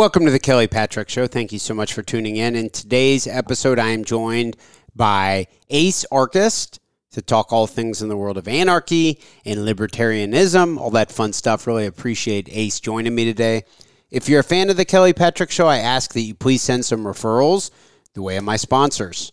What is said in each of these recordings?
Welcome to the Kelly Patrick Show. Thank you so much for tuning in. In today's episode, I am joined by Ace Archist to talk all things in the world of anarchy and libertarianism, all that fun stuff. Really appreciate Ace joining me today. If you're a fan of the Kelly Patrick Show, I ask that you please send some referrals the way of my sponsors.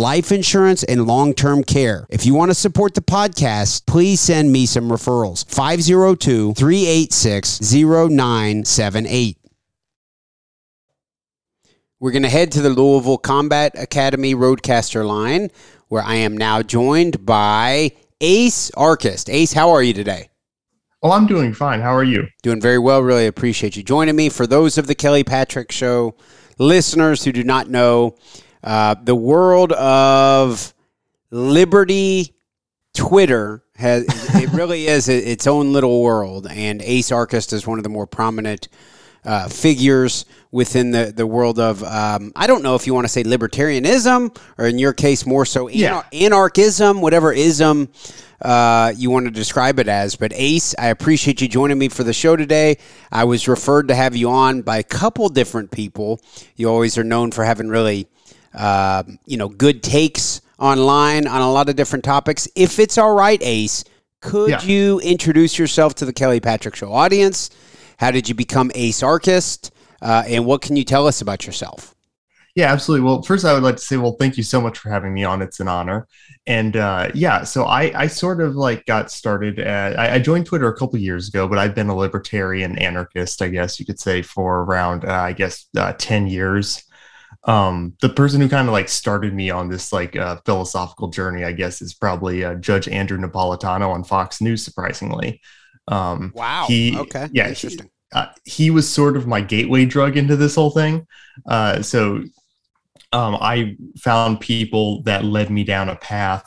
life insurance and long-term care. If you want to support the podcast, please send me some referrals. 502-386-0978. We're going to head to the Louisville Combat Academy Roadcaster line, where I am now joined by Ace Archist. Ace, how are you today? Well, I'm doing fine. How are you? Doing very well. Really appreciate you joining me. For those of the Kelly Patrick Show listeners who do not know, the world of Liberty Twitter has it really is its own little world, and Ace Archist is one of the more prominent figures within the world of I don't know if you want to say libertarianism or, in your case, more so anarchism, whatever ism you want to describe it as. But Ace, I appreciate you joining me for the show today. I was referred to have you on by a couple different people. You always are known for having really good takes online on a lot of different topics. If it's all right, Ace, could you introduce yourself to the Kelly Patrick Show audience? How did you become Ace Archist? And what can you tell us about yourself? Yeah, absolutely. Well, first I would like to say, thank you so much for having me on. It's an honor. And so I sort of got started. I joined Twitter a couple years ago, but I've been a libertarian anarchist, I guess you could say, for around, 10 years. The person who kind of started me on this philosophical journey, I guess, is probably Judge Andrew Napolitano on Fox News, surprisingly. Wow. Okay. Yeah. Interesting. He was sort of my gateway drug into this whole thing. So I found people that led me down a path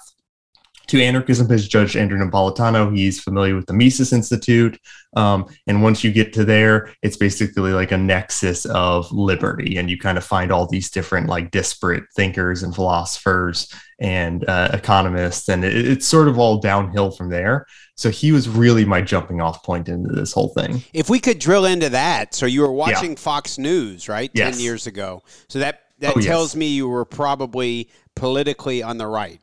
to anarchism as Judge Andrew Napolitano. He's familiar with the Mises Institute. And once you get to there, it's basically a nexus of liberty. And you kind of find all these different disparate thinkers and philosophers and economists. And it's sort of all downhill from there. So he was really my jumping off point into this whole thing. If we could drill into that. So you were watching Fox News, right? Yes. 10 years ago. So that tells me you were probably politically on the right.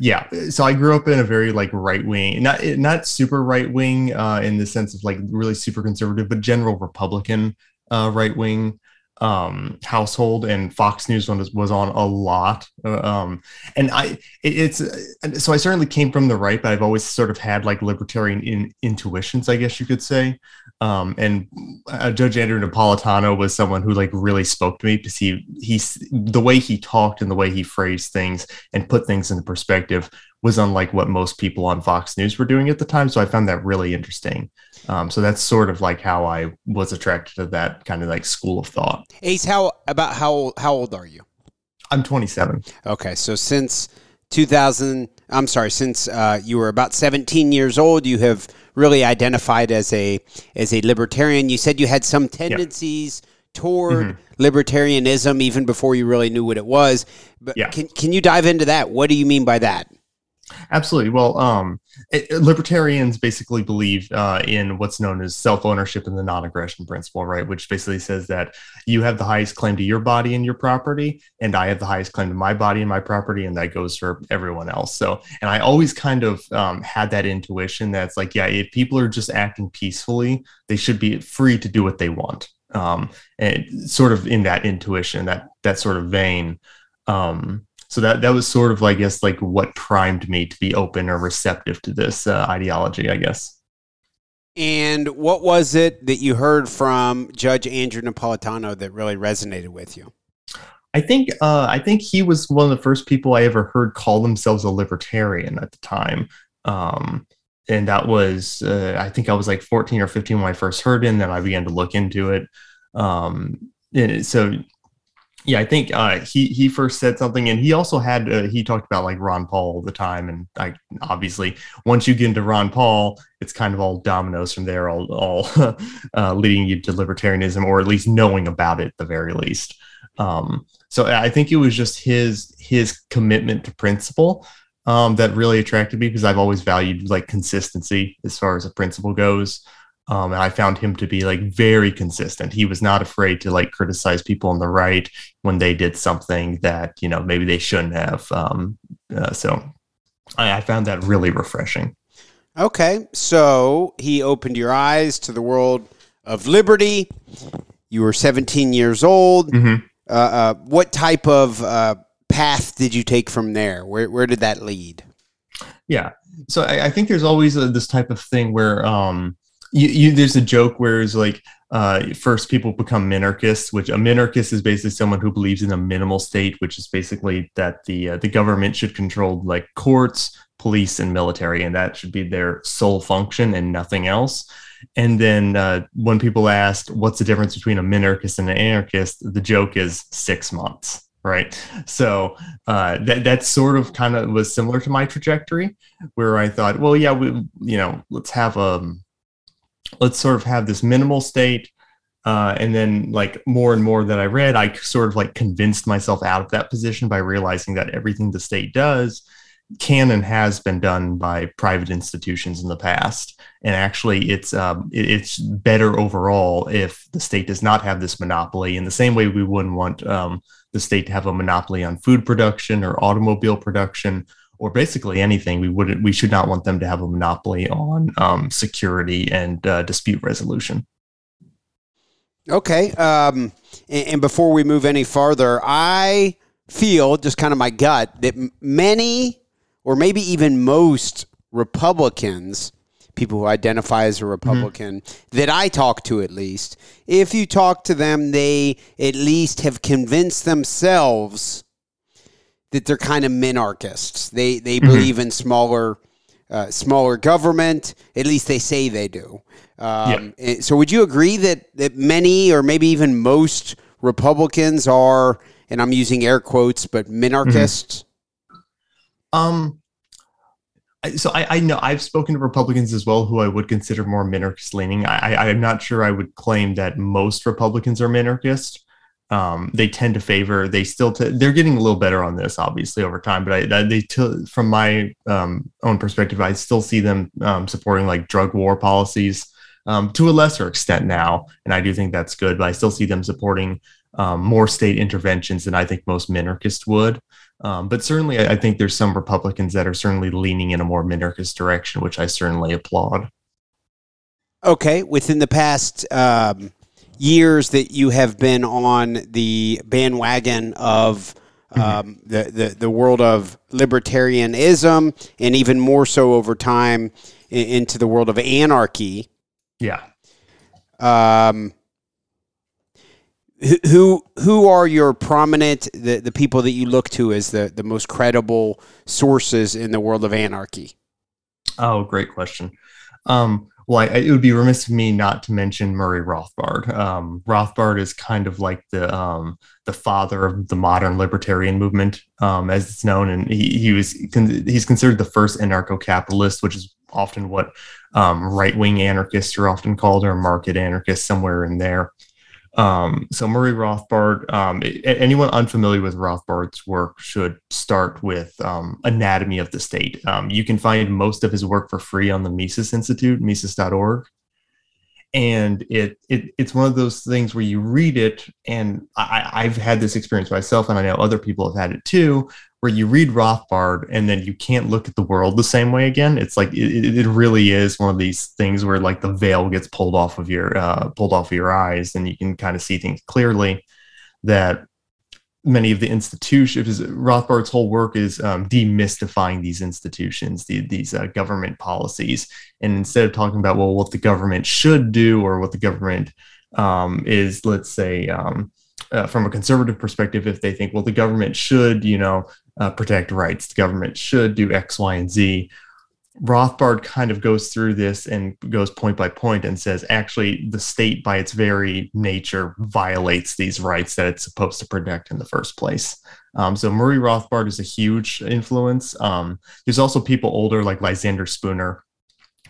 Yeah. So I grew up in a very right wing, not super right wing in the sense of really super conservative, but general Republican right wing household. And Fox News was on a lot. So I certainly came from the right, but I've always sort of had libertarian intuitions, I guess you could say. And Judge Andrew Napolitano was someone who really spoke to me because the way he talked and the way he phrased things and put things into perspective was unlike what most people on Fox News were doing at the time. So I found that really interesting. So that's sort of how I was attracted to that kind of school of thought. Ace, how old are you? I'm 27. Okay. So since you were about 17 years old, you have really identified as a libertarian. You said you had some tendencies toward libertarianism even before you really knew what it was. But can you dive into that? What do you mean by that? Absolutely. Well, libertarians basically believe in what's known as self-ownership and the non-aggression principle, right? Which basically says that you have the highest claim to your body and your property, and I have the highest claim to my body and my property, and that goes for everyone else. So, and I always kind of had that intuition that's like, yeah, if people are just acting peacefully, they should be free to do what they want. And sort of in that intuition, that sort of vein. So that was sort of, I guess, like what primed me to be open or receptive to this ideology, I guess. And what was it that you heard from Judge Andrew Napolitano that really resonated with you? I think he was one of the first people I ever heard call themselves a libertarian at the time. And that was, I think I was like 14 or 15 when I first heard it, and then I began to look into it. Yeah, I think he first said something, and he also had he talked about like Ron Paul all the time, and obviously once you get into Ron Paul, it's kind of all dominoes from there, all leading you to libertarianism, or at least knowing about it at the very least. So I think it was just his commitment to principle that really attracted me, because I've always valued like consistency as far as a principle goes. And I found him to be like very consistent. He was not afraid to like criticize people on the right when they did something that, you know, maybe they shouldn't have. So I found that really refreshing. Okay. So he opened your eyes to the world of liberty. You were 17 years old. Mm-hmm. What type of path did you take from there? Where did that lead? Yeah. So I think there's always this type of thing where, there's a joke where it's like first people become minarchists, which a minarchist is basically someone who believes in a minimal state, which is basically that the government should control like courts, police, and military, and that should be their sole function and nothing else. And then when people asked what's the difference between a minarchist and an anarchist, the joke is 6 months. Right. So that sort of kind of was similar to my trajectory, where I thought, well, yeah, we, you know, let's sort of have this minimal state. And then like more and more that I read, I sort of like convinced myself out of that position by realizing that everything the state does can and has been done by private institutions in the past. And actually it's better overall if the state does not have this monopoly, in the same way we wouldn't want the state to have a monopoly on food production or automobile production, or basically anything. We should not want them to have a monopoly on security and dispute resolution. Okay. And before we move any farther, I feel just kind of my gut that many, or maybe even most Republicans, people who identify as a Republican, that I talk to at least, if you talk to them, they at least have convinced themselves that they're kind of minarchists. They believe in smaller government. At least they say they do. So would you agree that many, or maybe even most Republicans are, and I'm using air quotes, but minarchists? So I know I've spoken to Republicans as well who I would consider more minarchist leaning. I'm not sure I would claim that most Republicans are minarchists. They tend to favor. They're getting a little better on this, obviously, over time. But from my own perspective, I still see them supporting like drug war policies to a lesser extent now, and I do think that's good. But I still see them supporting more state interventions than I think most minarchists would. But certainly, I think there's some Republicans that are certainly leaning in a more minarchist direction, which I certainly applaud. Okay, within the past years that you have been on the bandwagon of the world of libertarianism, and even more so over time into the world of anarchy. Yeah. Who are your prominent, the people that you look to as the most credible sources in the world of anarchy? Oh, great question. Well, it would be remiss of me not to mention Murray Rothbard. Rothbard is kind of like the father of the modern libertarian movement, as it's known, and he's considered the first anarcho-capitalist, which is often what right-wing anarchists are often called, or market anarchists, somewhere in there. So Murray Rothbard, anyone unfamiliar with Rothbard's work should start with Anatomy of the State. You can find most of his work for free on the Mises Institute, Mises.org. And it's one of those things where you read it, and I've had this experience myself, and I know other people have had it too, where you read Rothbard and then you can't look at the world the same way again. It's like it really is one of these things where like the veil gets pulled off of your eyes, and you can kind of see things clearly. That many of the institutions, Rothbard's whole work is demystifying these institutions, these government policies. And instead of talking about, well, what the government should do or what the government is, let's say, from a conservative perspective, if they think, well, the government should, protect rights, the government should do X, Y, and Z. Rothbard kind of goes through this and goes point by point and says, actually, the state by its very nature violates these rights that it's supposed to protect in the first place. So Murray Rothbard is a huge influence. There's also people older like Lysander Spooner,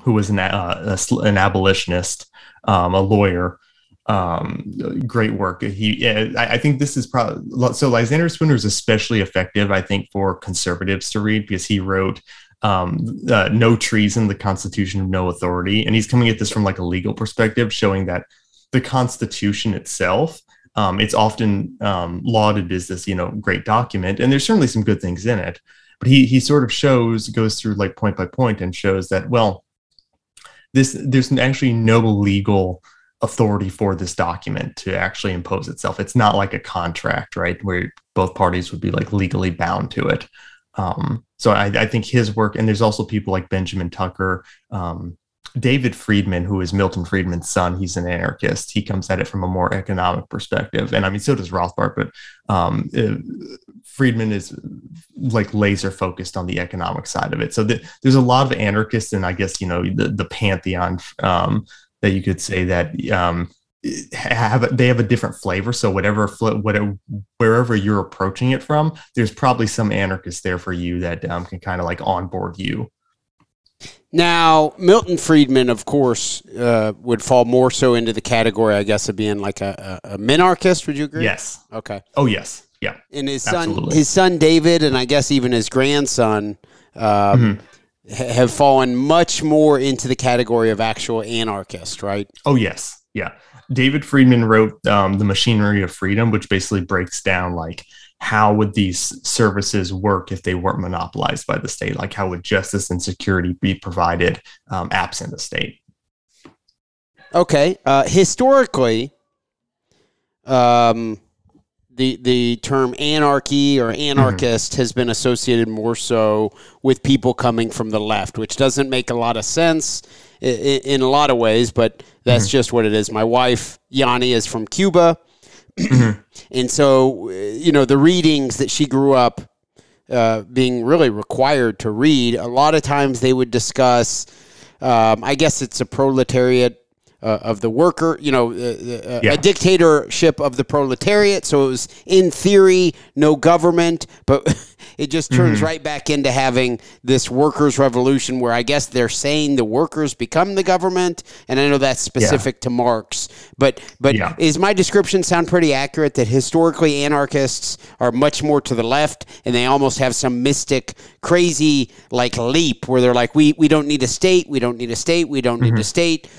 who was an abolitionist, a lawyer. Great work. I think this is probably, so Lysander Spooner is especially effective, I think, for conservatives to read, because he wrote No Treason, the Constitution of No Authority. And he's coming at this from like a legal perspective, showing that the Constitution itself, it's often lauded as this, great document. And there's certainly some good things in it, but he sort of goes through like point by point and shows that, well, there's actually no legal authority for this document to actually impose itself. It's not like a contract, right? Where both parties would be like legally bound to it. So I think his work, and there's also people like Benjamin Tucker, David Friedman, who is Milton Friedman's son. He's an anarchist. He comes at it from a more economic perspective. And I mean, so does Rothbard, but Friedman is like laser focused on the economic side of it. So there's a lot of anarchists, and I guess, the pantheon that you could say that they have a different flavor. So wherever you're approaching it from, there's probably some anarchist there for you that can kind of like onboard you. Now, Milton Friedman, of course, would fall more so into the category, I guess, of being like a minarchist. Would you agree? Yes. Okay. Oh, yes. Yeah. And his absolutely. His son David, and I guess even his grandson, mm-hmm. have fallen much more into the category of actual anarchist, right? Oh, yes. Yeah. David Friedman wrote The Machinery of Freedom, which basically breaks down, like, how would these services work if they weren't monopolized by the state? Like, how would justice and security be provided absent the state? Okay. Historically, the term anarchy or anarchist mm-hmm. has been associated more so with people coming from the left, which doesn't make a lot of sense in a lot of ways, but that's mm-hmm. just what it is. My wife, Yanni, is from Cuba. Mm-hmm. And so, the readings that she grew up being really required to read, a lot of times they would discuss, I guess it's a proletariat of the worker, a dictatorship of the proletariat. So it was, in theory, no government, but it just turns mm-hmm. right back into having this workers' revolution, where I guess they're saying the workers become the government. And I know that's specific to Marx, but is my description sound pretty accurate, that historically anarchists are much more to the left, and they almost have some mystic, crazy like leap where they're like, we don't need a state, we don't need a state, we don't mm-hmm. need a state.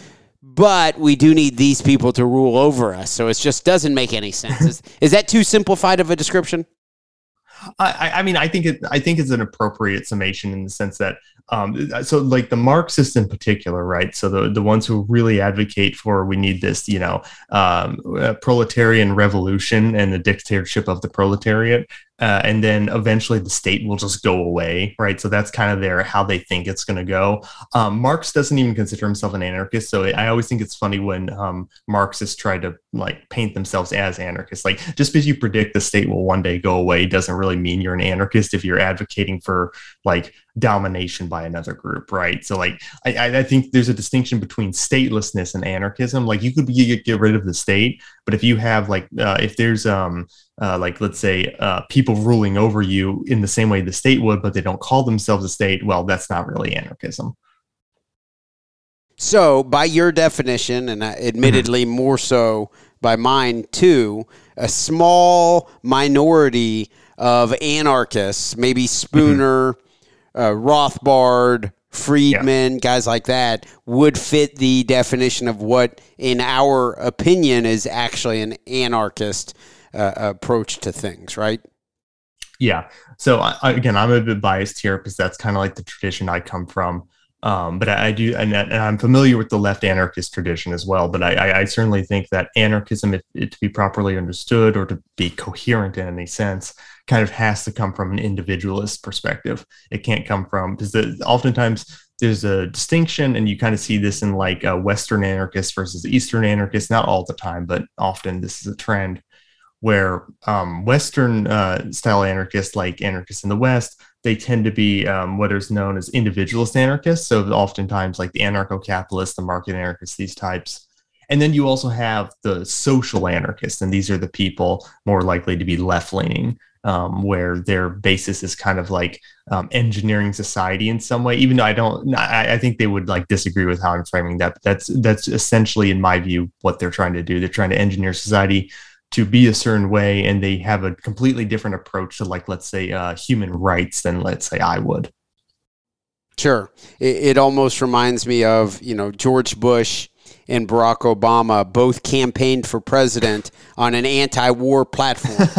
But we do need these people to rule over us. So it just doesn't make any sense. Is that too simplified of a description? I mean, I think it's an appropriate summation, in the sense that, so like the Marxists in particular, right? So the ones who really advocate for, we need this, proletarian revolution and the dictatorship of the proletariat. And then eventually the state will just go away, right? So that's kind of how they think it's going to go. Marx doesn't even consider himself an anarchist, so I always think it's funny when Marxists try to like paint themselves as anarchists. Like, just because you predict the state will one day go away doesn't really mean you're an anarchist if you're advocating for like domination by another group, right? So like I think there's a distinction between statelessness and anarchism. Like, you could get rid of the state, but if you have like if there's like, let's say, people ruling over you in the same way the state would, but they don't call themselves a state, well, that's not really anarchism. So by your definition, and admittedly mm-hmm. more so by mine too, a small minority of anarchists, maybe Spooner, Rothbard, Friedman, guys like that, would fit the definition of what, in our opinion, is actually an anarchist approach to things, right? Yeah. So again, I'm a bit biased here because that's kind of like the tradition I come from. But I do, and I'm familiar with the left anarchist tradition as well. But I certainly think that anarchism, it to be properly understood or to be coherent in any sense, kind of has to come from an individualist perspective. It can't come from, because oftentimes there's a distinction, and you kind of see this in like Western anarchists versus Eastern anarchists. Not all the time, but often this is a trend where Western style anarchists, like anarchists in the West, they tend to be what is known as individualist anarchists. So oftentimes like the anarcho-capitalists, the market anarchists, these types. And then you also have the social anarchists. And these are the people more likely to be left-leaning, where their basis is kind of like engineering society in some way. Even though I think they would like disagree with how I'm framing that. But that's essentially, in my view, what they're trying to do. They're trying to engineer society to be a certain way, and they have a completely different approach to, like, let's say, human rights than, let's say, I would. Sure. It almost reminds me of, you know, George Bush and Barack Obama both campaigned for president on an anti-war platform,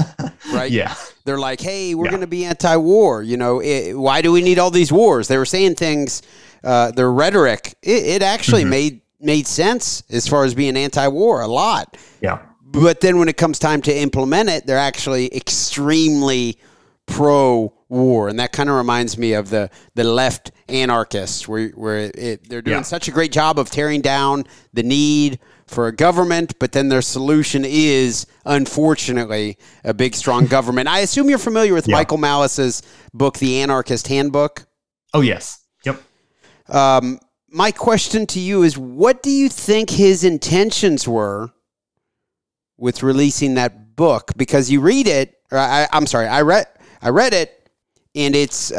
right? Yeah. They're like, hey, we're going to be anti-war. You know, why do we need all these wars? They were saying things, their rhetoric, it actually made sense as far as being anti-war a lot. Yeah. But then when it comes time to implement it, they're actually extremely pro-war. And that kind of reminds me of the left anarchists, where they're doing such a great job of tearing down the need for a government, but then their solution is, unfortunately, a big, strong government. I assume you're familiar with Michael Malice's book, The Anarchist Handbook? Oh, yes. Yep. My question to you is, what do you think his intentions were with releasing that book? Because you read it, or I read it, and it's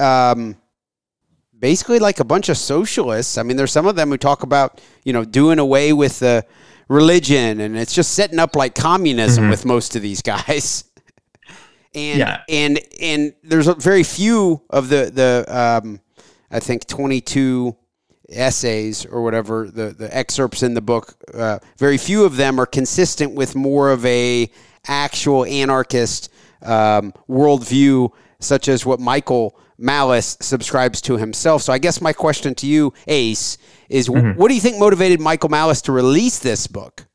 basically like a bunch of socialists. I mean, there's some of them who talk about, you know, doing away with the religion, and it's just setting up like communism with most of these guys. And there's very few of the I think 22 essays or whatever, the excerpts in the book, very few of them are consistent with more of a actual anarchist worldview, such as what Michael Malice subscribes to himself. So I guess my question to you, Ace, is what do you think motivated Michael Malice to release this book?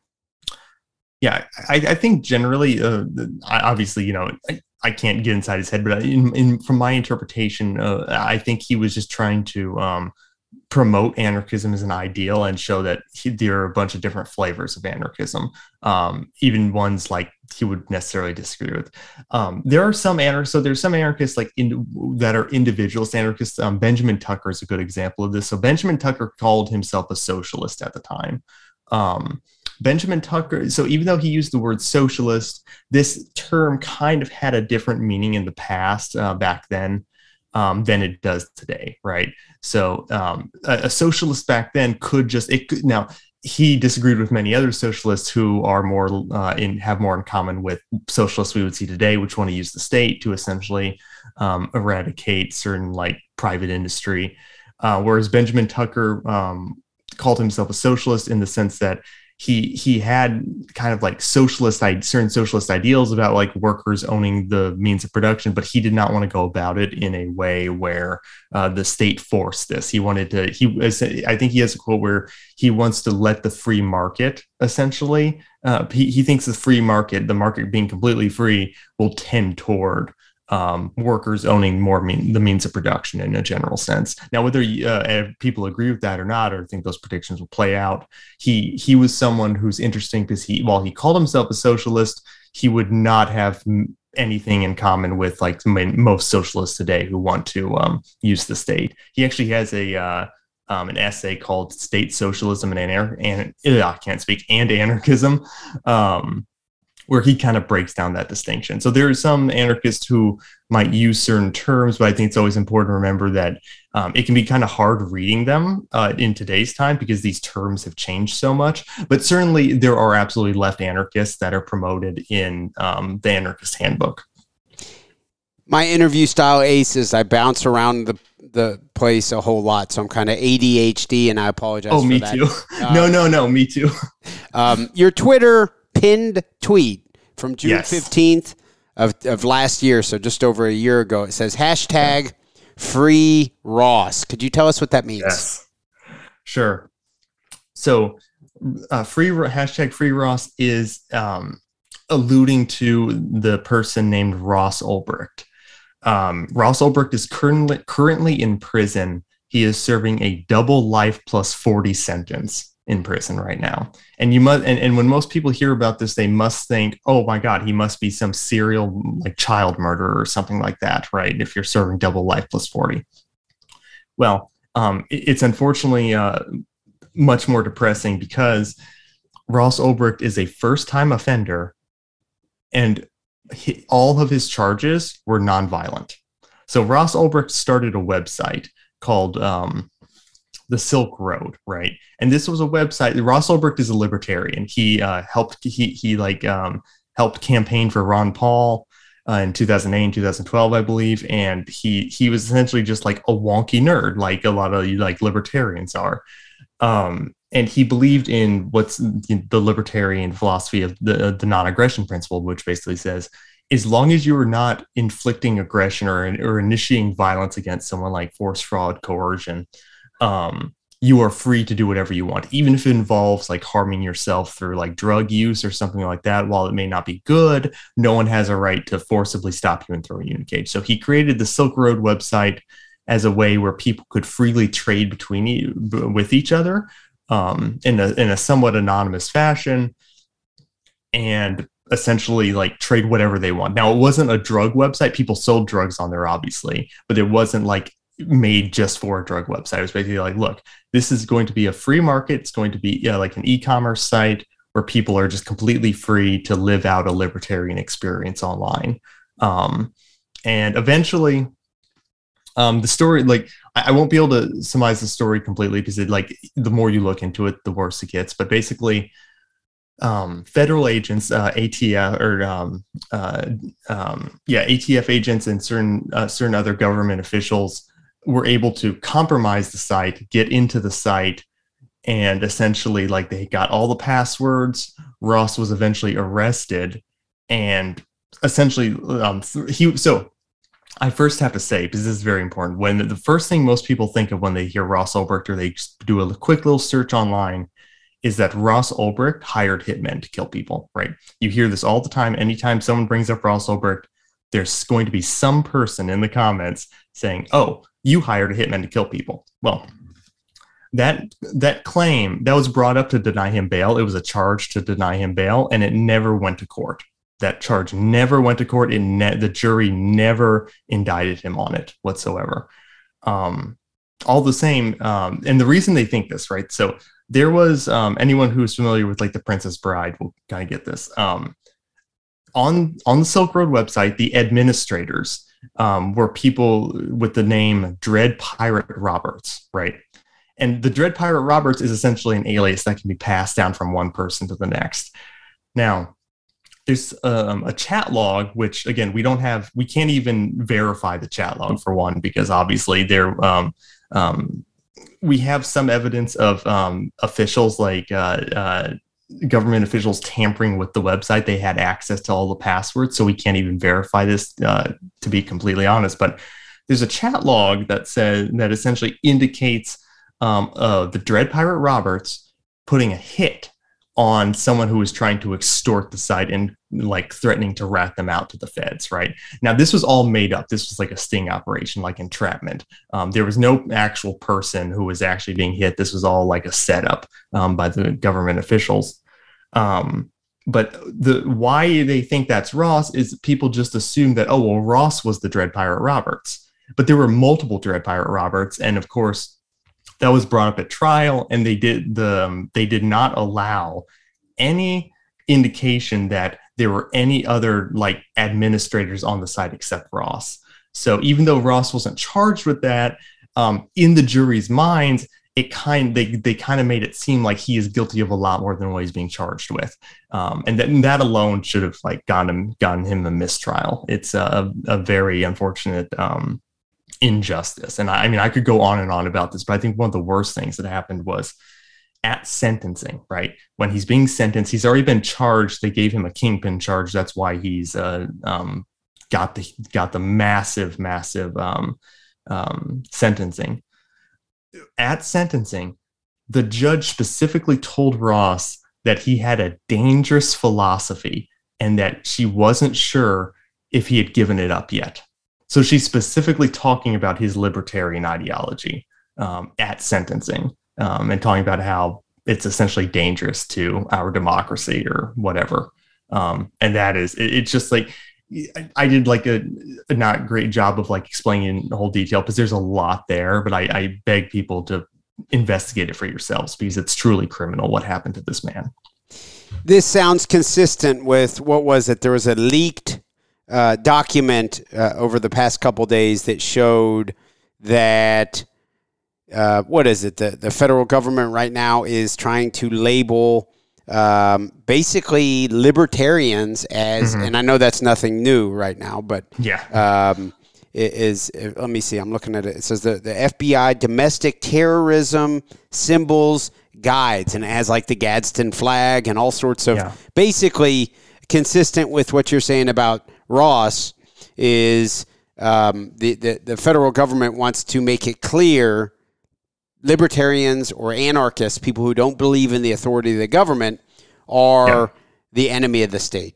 Yeah, I think generally, obviously, you know, I can't get inside his head, but from my interpretation, I think he was just trying to promote anarchism as an ideal and show that there are a bunch of different flavors of anarchism, even ones like he would necessarily disagree with. There's some anarchists that are individualist anarchists. Benjamin Tucker is a good example of this. So Benjamin Tucker called himself a socialist at the time. Benjamin Tucker, so even though he used the word socialist, this term kind of had a different meaning in the past back then. Than it does today, right? So a socialist back then now he disagreed with many other socialists who are more have more in common with socialists we would see today, which want to use the state to essentially eradicate certain like private industry. Whereas Benjamin Tucker called himself a socialist in the sense that he had kind of like certain socialist ideals about like workers owning the means of production, but he did not want to go about it in a way where the state forced this. I think he has a quote where he wants to let the free market, essentially. He thinks the market being completely free, will tend toward workers owning more the means of production in a general sense. Now, whether people agree with that or not, or think those predictions will play out, he was someone who's interesting because while he called himself a socialist, he would not have anything in common with like most socialists today who want to use the state. He actually has a an essay called "State Socialism and Anarchism," where he kind of breaks down that distinction. So there are some anarchists who might use certain terms, but I think it's always important to remember that it can be kind of hard reading them in today's time because these terms have changed so much. But certainly there are absolutely left anarchists that are promoted in the Anarchist Handbook. My interview style, Ace, is I bounce around the place a whole lot, so I'm kind of ADHD, and I apologize for that. Oh, me too. No, me too. Your Twitter pinned tweet from June 15th of last year, so just over a year ago. It says, hashtag free Ross. Could you tell us what that means? Yes, sure. So hashtag free Ross is alluding to the person named Ross Ulbricht. Ross Ulbricht is currently in prison. He is serving a double life plus 40 sentence in prison right now. And you must, and when most people hear about this, they must think, oh my God, he must be some serial like child murderer or something like that, right? If you're serving double life plus 40. Well, it's unfortunately much more depressing because Ross Ulbricht is a first-time offender, and all of his charges were nonviolent. So Ross Ulbricht started a website called the Silk Road, right? And this was a website. Ross Ulbricht is a libertarian. He helped campaign for Ron Paul in 2008 and 2012, I believe. And he was essentially just like a wonky nerd, like a lot of like libertarians are. And he believed in what's the libertarian philosophy of the non-aggression principle, which basically says, as long as you are not inflicting aggression or initiating violence against someone like force, fraud, coercion, you are free to do whatever you want, even if it involves like harming yourself through like drug use or something like that. While it may not be good, no one has a right to forcibly stop you and throw you in a cage. So he created the Silk Road website as a way where people could freely trade with each other. In a somewhat anonymous fashion, and essentially like trade whatever they want. Now, it wasn't a drug website. People sold drugs on there, obviously, but it wasn't like made just for a drug website. It was basically like, look, this is going to be a free market. It's going to be like an e-commerce site where people are just completely free to live out a libertarian experience online. And eventually, the story, like, I won't be able to summarize the story completely because it, like, the more you look into it, the worse it gets. But basically, federal agents, ATF agents and certain other government officials were able to compromise the site, get into the site, and essentially, like, they got all the passwords. Ross was eventually arrested, and essentially, I first have to say, because this is very important, when the first thing most people think of when they hear Ross Ulbricht or they do a quick little search online is that Ross Ulbricht hired hitmen to kill people, right? You hear this all the time. Anytime someone brings up Ross Ulbricht, there's going to be some person in the comments saying, oh, you hired a hitman to kill people. Well, that claim, that was brought up to deny him bail. It was a charge to deny him bail, and it never went to court. That charge never went to court, and the jury never indicted him on it whatsoever. All the same, and the reason they think this, right? So there was anyone who is familiar with like The Princess Bride will kind of get this. On the Silk Road website, the administrators were people with the name Dread Pirate Roberts, right? And the Dread Pirate Roberts is essentially an alias that can be passed down from one person to the next. Now, there's a chat log, which again, we can't even verify the chat log for one, because obviously there, we have some evidence of officials like government officials tampering with the website. They had access to all the passwords, so we can't even verify this to be completely honest. But there's a chat log that says that essentially indicates the Dread Pirate Roberts putting a hit on someone who was trying to extort the site and like threatening to rat them out to the feds, right? Now, this was all made up. This was like a sting operation, like entrapment. There was no actual person who was actually being hit. This was all like a setup by the government officials. But why they think that's Ross is people just assume that, oh, well, Ross was the Dread Pirate Roberts. But there were multiple Dread Pirate Roberts. And of course, that was brought up at trial, and they did not allow any indication that there were any other like administrators on the site except Ross. So even though Ross wasn't charged with that, in the jury's minds, they kind of made it seem like he is guilty of a lot more than what he's being charged with, and that alone should have like gotten him a mistrial. It's a very unfortunate injustice, and I mean I could go on and on about this, but I think one of the worst things that happened was at sentencing. Right when he's being sentenced, he's already been charged. They gave him a kingpin charge. That's why he's got the massive sentencing. At sentencing, the judge specifically told Ross that he had a dangerous philosophy and that she wasn't sure if he had given it up yet. So she's specifically talking about his libertarian ideology at sentencing and talking about how it's essentially dangerous to our democracy or whatever. And that is, it's just like, I did like a not great job of like explaining in the whole detail because there's a lot there, but I beg people to investigate it for yourselves because it's truly criminal what happened to this man. This sounds consistent with what was it? There was a leaked document over the past couple of days that showed that the federal government right now is trying to label basically libertarians as, mm-hmm. and I know that's nothing new right now, but yeah, let me see. I'm looking at it. It says the FBI domestic terrorism symbols guides, and it has like the Gadsden flag and all sorts of basically consistent with what you're saying about Ross is the federal government wants to make it clear libertarians or anarchists, people who don't believe in the authority of the government, are the enemy of the state.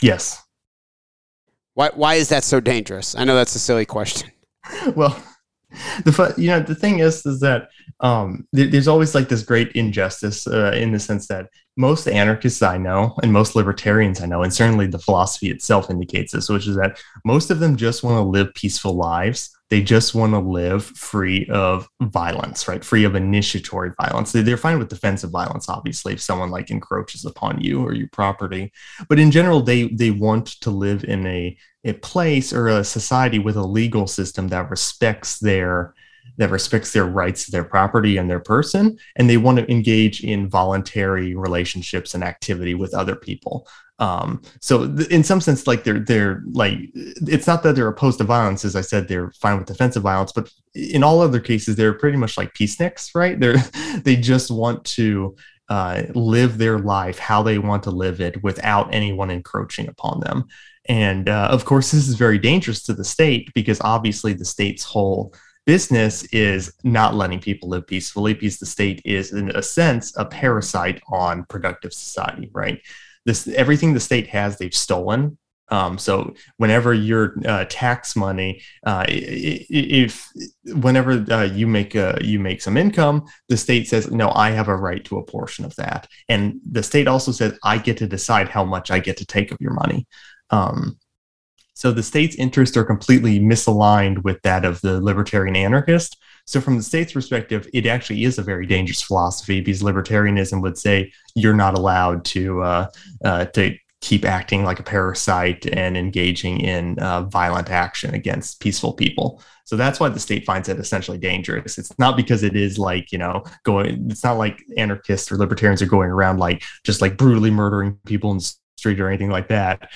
Yes. Why is that so dangerous? I know that's a silly question. Well, the thing is that there's always like this great injustice in the sense that most anarchists I know and most libertarians I know, and certainly the philosophy itself indicates this, which is that most of them just want to live peaceful lives. They just want to live free of violence, right? Free of initiatory violence. They're fine with defensive violence, obviously, if someone like encroaches upon you or your property. But in general, they want to live in a place or a society with a legal system that respects their rights to their property and their person. And they want to engage in voluntary relationships and activity with other people. In some sense, like they're like, it's not that they're opposed to violence. As I said, they're fine with defensive violence, but in all other cases, they're pretty much like peaceniks, right? They just want to live their life how they want to live it without anyone encroaching upon them. And of course, this is very dangerous to the state because obviously the state's whole business is not letting people live peacefully because the state is, in a sense, a parasite on productive society, right? Everything the state has, they've stolen. So whenever your tax money, whenever you make some income, the state says, no, I have a right to a portion of that. And the state also says, I get to decide how much I get to take of your money. So the state's interests are completely misaligned with that of the libertarian anarchist. So from the state's perspective, it actually is a very dangerous philosophy because libertarianism would say you're not allowed to keep acting like a parasite and engaging in violent action against peaceful people. So that's why the state finds it essentially dangerous. It's not because it is like, it's not like anarchists or libertarians are going around like just like brutally murdering people and street or anything like that.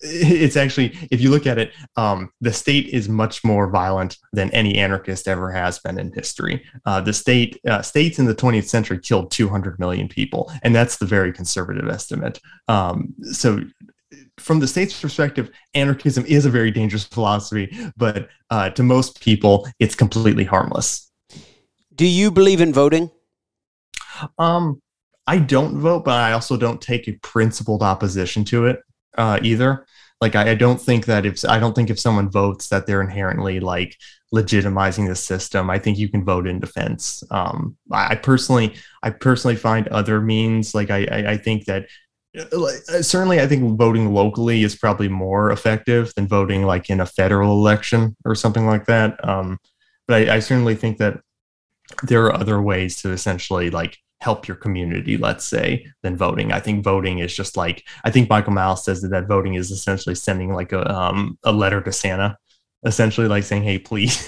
It's actually, if you look at it, the state is much more violent than any anarchist ever has been in history. States in the 20th century killed 200 million people, and that's the very conservative estimate. So from the state's perspective, anarchism is a very dangerous philosophy, but to most people, it's completely harmless. Do you believe in voting? I don't vote, but I also don't take a principled opposition to it either. Like, I don't think that if someone votes that they're inherently like legitimizing the system. I think you can vote in defense. I personally find other means. Like, I think that certainly I think voting locally is probably more effective than voting like in a federal election or something like that. But I certainly think that there are other ways to essentially like help your community, let's say, than voting. I think voting is just like, I think Michael Malice says that voting is essentially sending like a letter to Santa, essentially like saying, hey, please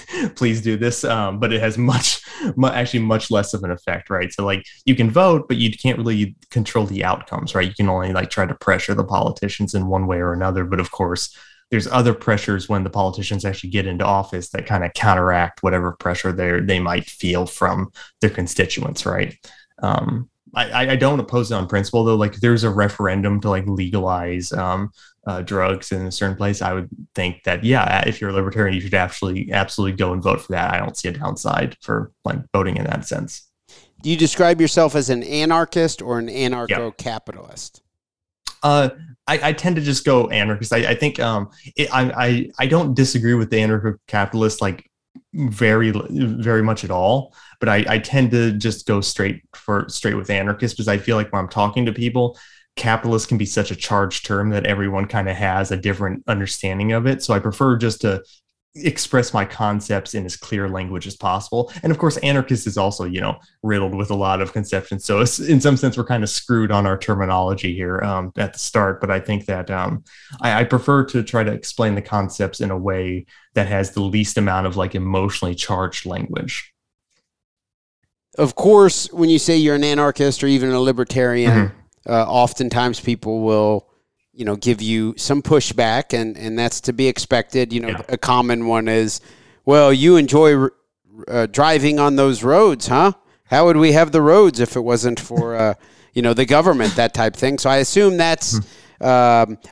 do this. But it has much less of an effect, right? So like you can vote, but you can't really control the outcomes, right? You can only like try to pressure the politicians in one way or another. But of course, there's other pressures when the politicians actually get into office that kind of counteract whatever pressure they might feel from their constituents, right? I don't oppose it on principle, though. Like there's a referendum to like legalize drugs in a certain place. I would think that, yeah, if you're a libertarian, you should absolutely go and vote for that. I don't see a downside for like voting in that sense. Do you describe yourself as an anarchist or an anarcho-capitalist? I tend to just go anarchist. I think I don't disagree with the anarcho-capitalist like very, very much at all. But I tend to just go straight with anarchist because I feel like when I'm talking to people, capitalist can be such a charged term that everyone kind of has a different understanding of it. So I prefer just to express my concepts in as clear language as possible. And of course, anarchist is also, you know, riddled with a lot of conceptions. So it's, in some sense, we're kind of screwed on our terminology here at the start. But I think that I prefer to try to explain the concepts in a way that has the least amount of like emotionally charged language. Of course, when you say you're an anarchist or even a libertarian, mm-hmm. Oftentimes people will, you know, give you some pushback, and that's to be expected. You know, a common one is, well, you enjoy driving on those roads, huh? How would we have the roads if it wasn't for, you know, the government, that type thing? So I assume that's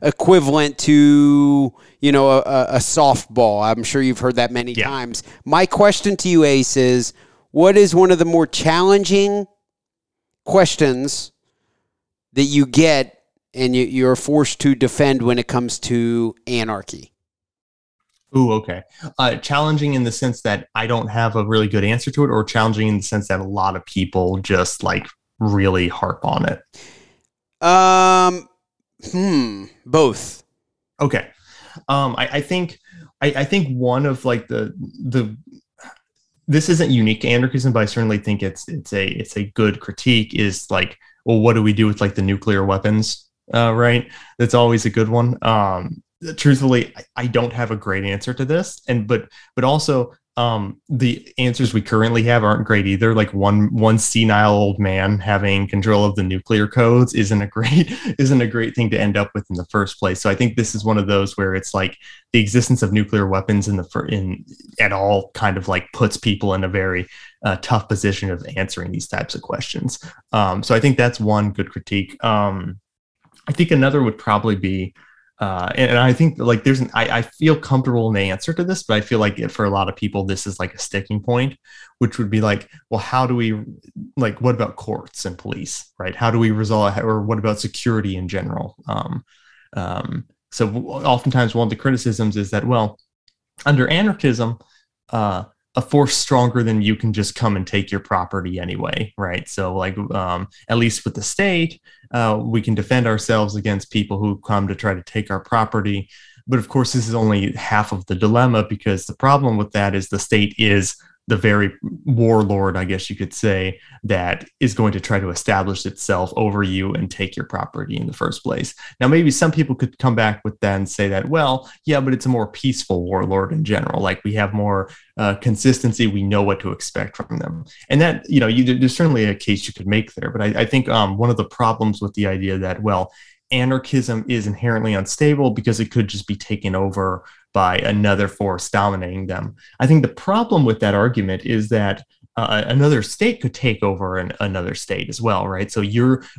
equivalent to, you know, a softball. I'm sure you've heard that many times. My question to you, Ace, is, what is one of the more challenging questions that you get and you're forced to defend when it comes to anarchy? Ooh, okay. Challenging in the sense that I don't have a really good answer to it, or challenging in the sense that a lot of people just like really harp on it? Both. Okay. I think one of like the this isn't unique to anarchism, but I certainly think it's a good critique is like, well, what do we do with like the nuclear weapons? Right. That's always a good one. Truthfully, I don't have a great answer to this. And, but also the answers we currently have aren't great either. Like one senile old man having control of the nuclear codes isn't a great thing to end up with in the first place. So I think this is one of those where it's like the existence of nuclear weapons in at all kind of like puts people in a very tough position of answering these types of questions. So I think that's one good critique. I think another would probably be, and I think like I feel comfortable in the answer to this, but I feel like for a lot of people, this is like a sticking point, which would be like, well, how do we like, what about courts and police, right? How do we resolve, or what about security in general? So oftentimes one of the criticisms is that, well, under anarchism, a force stronger than you can just come and take your property anyway, right? So like, at least with the state, we can defend ourselves against people who come to try to take our property. But of course, this is only half of the dilemma, because the problem with that is the state is the very warlord, I guess you could say, that is going to try to establish itself over you and take your property in the first place. Now, maybe some people could come back with that and say that, well, yeah, but it's a more peaceful warlord in general. Like we have more consistency. We know what to expect from them. And that, you know, there's certainly a case you could make there. But I think one of the problems with the idea that, well, anarchism is inherently unstable because it could just be taken over by another force dominating them. I think the problem with that argument is that another state could take over another state as well, right? So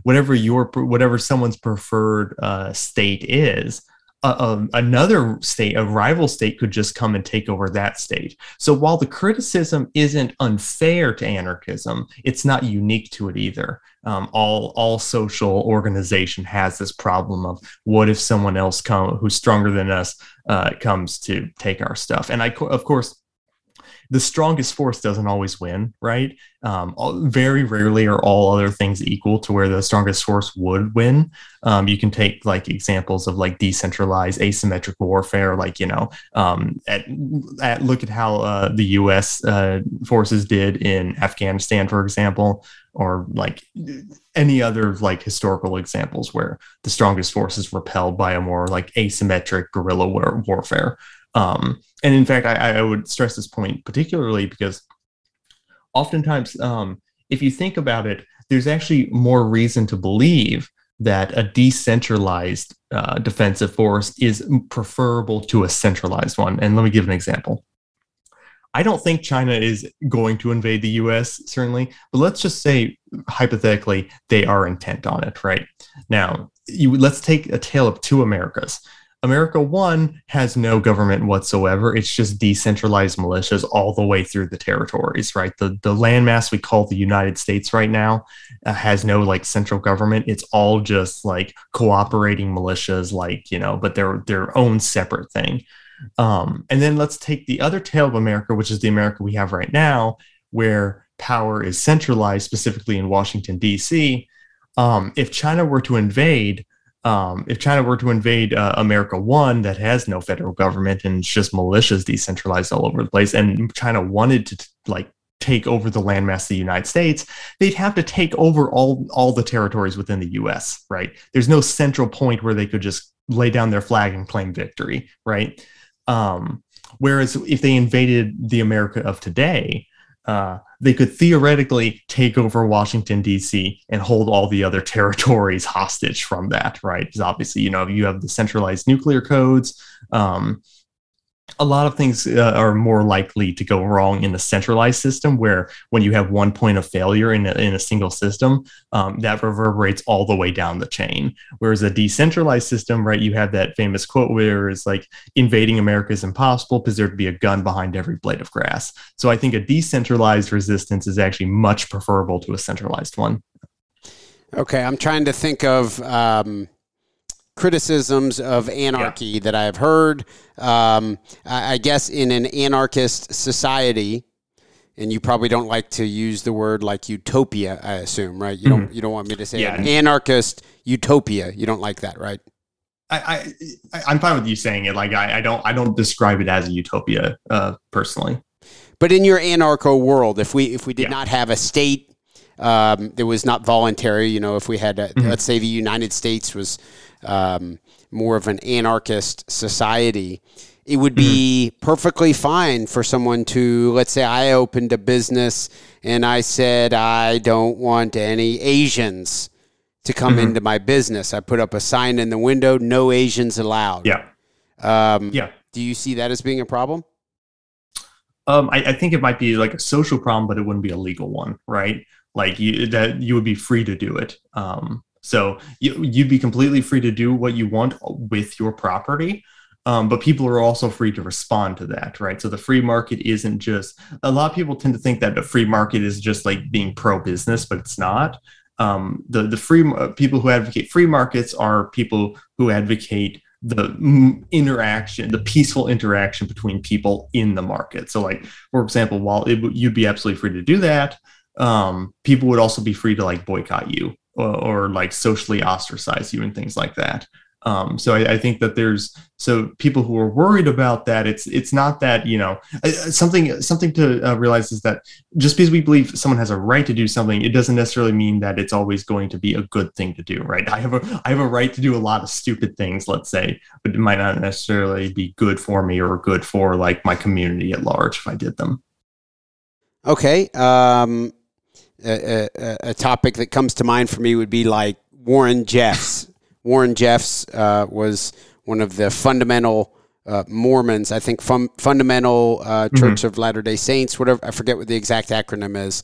whatever someone's preferred state is, another state, a rival state, could just come and take over that state. So while the criticism isn't unfair to anarchism, it's not unique to it either. All social organization has this problem of what if someone else who's stronger than us comes to take our stuff. And of course, the strongest force doesn't always win, right? Very rarely are all other things equal to where the strongest force would win. You can take like examples of like decentralized asymmetric warfare, like, you know, look at how the U.S. forces did in Afghanistan, for example, or like any other like historical examples where the strongest force is repelled by a more like asymmetric guerrilla warfare. And in fact, I would stress this point particularly because oftentimes, if you think about it, there's actually more reason to believe that a decentralized defensive force is preferable to a centralized one. And let me give an example. I don't think China is going to invade the US, certainly, but let's just say, hypothetically, they are intent on it, right? Now, let's take a tale of two Americas. America 1 has no government whatsoever. It's just decentralized militias all the way through the territories, right? The landmass we call the United States right now has no like central government. It's all just like cooperating militias, like, you know, but they're their own separate thing. And then let's take the other tail of America, which is the America we have right now, where power is centralized, specifically in Washington, D.C. If China were to invade America 1 that has no federal government and it's just militias decentralized all over the place, and China wanted to like take over the landmass of the United States, they'd have to take over all the territories within the U.S., right? There's no central point where they could just lay down their flag and claim victory, right? Whereas if they invaded the America of today, they could theoretically take over Washington, D.C. and hold all the other territories hostage from that, right? Because obviously, you know, you have the centralized nuclear codes. A lot of things are more likely to go wrong in a centralized system where when you have one point of failure in a single system, that reverberates all the way down the chain. Whereas a decentralized system, right, you have that famous quote where it's like, invading America is impossible because there'd be a gun behind every blade of grass. So I think a decentralized resistance is actually much preferable to a centralized one. Okay, I'm trying to think of... criticisms of anarchy that I have heard. I guess in an anarchist society, and you probably don't like to use the word like utopia, I assume, right? You don't. You don't want me to say an anarchist utopia. You don't like that, right? I'm fine with you saying it. Like I don't describe it as a utopia personally. But in your anarcho world, if we did not have a state, it was not voluntary. You know, if we had, let's say, the United States was. More of an anarchist society, it would be perfectly fine for someone to, let's say I opened a business and I said, I don't want any Asians to come into my business. I put up a sign in the window, no Asians allowed. Do you see that as being a problem? I think it might be like a social problem, but it wouldn't be a legal one, right? Like you would be free to do it. So you'd be completely free to do what you want with your property, but people are also free to respond to that, right? So the free market isn't just, a lot of people tend to think that the free market is just like being pro-business, but it's not. The free people who advocate free markets are people who advocate the interaction, the peaceful interaction between people in the market. So like, for example, while you'd be absolutely free to do that, people would also be free to like boycott you. Or like socially ostracize you and things like that. So I think that so people who are worried about that, it's not that, you know, something to realize is that just because we believe someone has a right to do something, it doesn't necessarily mean that it's always going to be a good thing to do, right? I have a right to do a lot of stupid things, let's say, but it might not necessarily be good for me or good for like my community at large if I did them. Okay. A topic that comes to mind for me would be like Warren Jeffs. Warren Jeffs was one of the fundamental Mormons, I think fundamental Church of Latter-day Saints, whatever, I forget what the exact acronym is,